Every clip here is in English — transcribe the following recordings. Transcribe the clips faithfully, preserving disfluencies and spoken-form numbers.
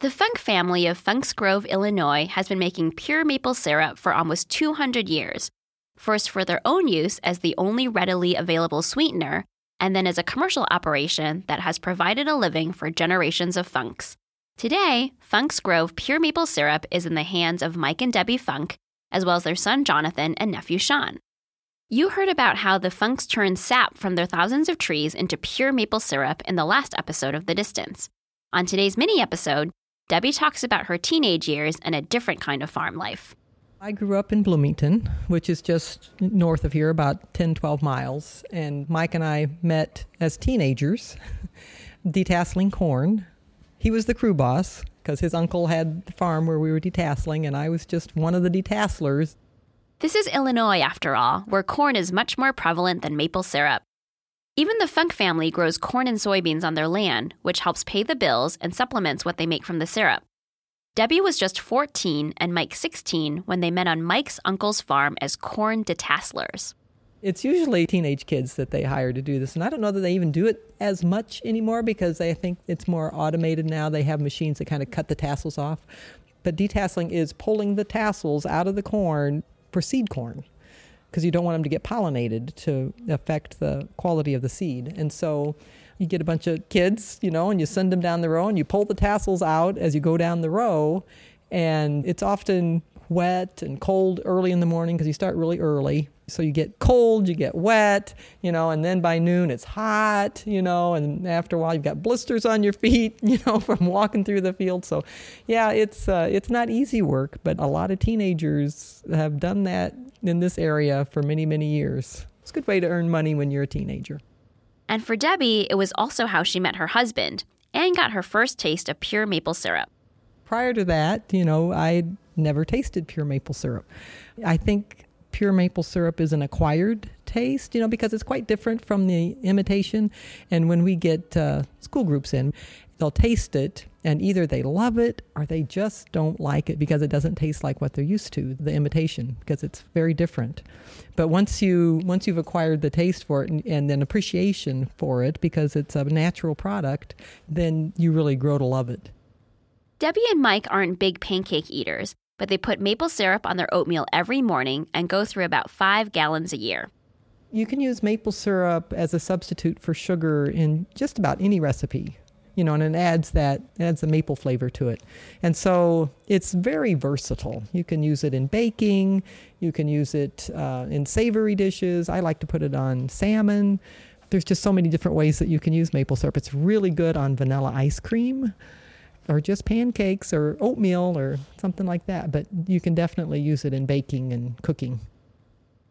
The Funk family of Funks Grove, Illinois, has been making pure maple syrup for almost two hundred years, first for their own use as the only readily available sweetener, and then as a commercial operation that has provided a living for generations of Funks. Today, Funks Grove pure maple syrup is in the hands of Mike and Debbie Funk, as well as their son Jonathan and nephew Sean. You heard about how the Funks turn sap from their thousands of trees into pure maple syrup in the last episode of The Distance. On today's mini-episode, Debbie talks about her teenage years and a different kind of farm life. I grew up in Bloomington, which is just north of here, about ten, twelve miles. And Mike and I met as teenagers, detasseling corn. He was the crew boss because his uncle had the farm where we were detasseling, and I was just one of the detasselers. This is Illinois, after all, where corn is much more prevalent than maple syrup. Even the Funk family grows corn and soybeans on their land, which helps pay the bills and supplements what they make from the syrup. Debbie was just fourteen and Mike sixteen when they met on Mike's uncle's farm as corn detasselers. It's usually teenage kids that they hire to do this, and I don't know that they even do it as much anymore because I think it's more automated now. They have machines that kind of cut the tassels off. But detasseling is pulling the tassels out of the corn for seed corn, because you don't want them to get pollinated to affect the quality of the seed. And so you get a bunch of kids, you know, and you send them down the row and you pull the tassels out as you go down the row. And it's often wet and cold early in the morning because you start really early. So you get cold, you get wet, you know, and then by noon it's hot, you know, and after a while you've got blisters on your feet, you know, from walking through the field. So, yeah, it's uh, it's not easy work, but a lot of teenagers have done that in this area for many, many years. It's a good way to earn money when you're a teenager. And for Debbie, it was also how she met her husband and got her first taste of pure maple syrup. Prior to that, you know, I'd never tasted pure maple syrup. I think pure maple syrup is an acquired taste, you know, because it's quite different from the imitation. And when we get uh, school groups in, they'll taste it, and either they love it or they just don't like it because it doesn't taste like what they're used to, the imitation, because it's very different. But once, you, once you've acquired the taste for it and, and an appreciation for it because it's a natural product, then you really grow to love it. Debbie and Mike aren't big pancake eaters, but they put maple syrup on their oatmeal every morning and go through about five gallons a year. You can use maple syrup as a substitute for sugar in just about any recipe, you know, and it adds that, adds the maple flavor to it. And so it's very versatile. You can use it in baking, you can use it uh, in savory dishes. I like to put it on salmon. There's just so many different ways that you can use maple syrup. It's really good on vanilla ice cream, or just pancakes or oatmeal or something like that. But you can definitely use it in baking and cooking.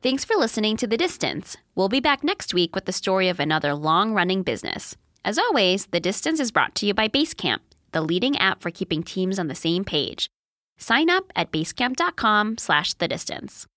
Thanks for listening to The Distance. We'll be back next week with the story of another long-running business. As always, The Distance is brought to you by Basecamp, the leading app for keeping teams on the same page. Sign up at basecamp dot com slash the distance.